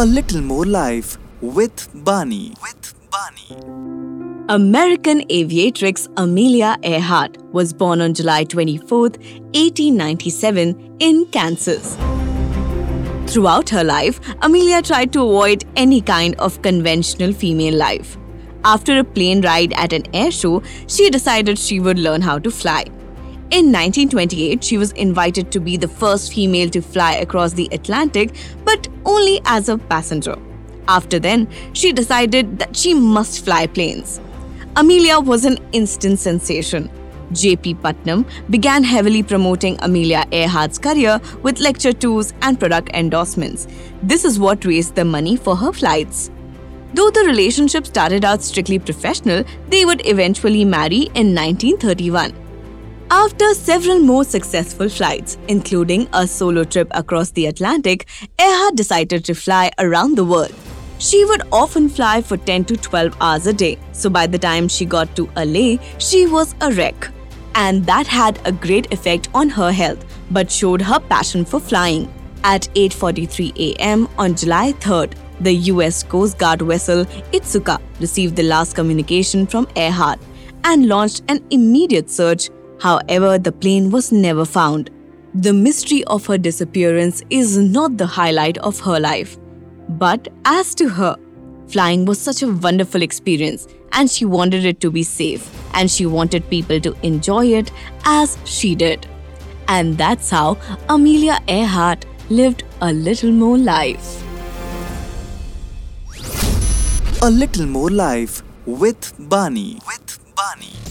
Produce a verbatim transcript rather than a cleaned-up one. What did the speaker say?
A Little More Life with Bani. With Bani. American aviatrix Amelia Earhart was born on July twenty-fourth, eighteen ninety-seven in Kansas. Throughout her life, Amelia tried to avoid any kind of conventional female life. After a plane ride at an air show, she decided she would learn how to fly. In nineteen twenty-eight, she was invited to be the first female to fly across the Atlantic, but only as a passenger. After then, she decided that she must fly planes. Amelia was an instant sensation. J P Putnam began heavily promoting Amelia Earhart's career with lecture tours and product endorsements. This is what raised the money for her flights. Though the relationship started out strictly professional, they would eventually marry in nineteen thirty-one. After several more successful flights, including a solo trip across the Atlantic, Earhart decided to fly around the world. She would often fly for ten to twelve hours a day, so by the time she got to Lae, she was a wreck. And that had a great effect on her health, but showed her passion for flying. At eight forty-three a.m. on July third, the U S Coast Guard vessel Itasca received the last communication from Earhart and launched an immediate search. However, the plane was never found. The mystery of her disappearance is not the highlight of her life. But as to her, flying was such a wonderful experience, and she wanted it to be safe, and she wanted people to enjoy it as she did. And that's how Amelia Earhart lived a little more life. A Little More Life with Bani. With Bani.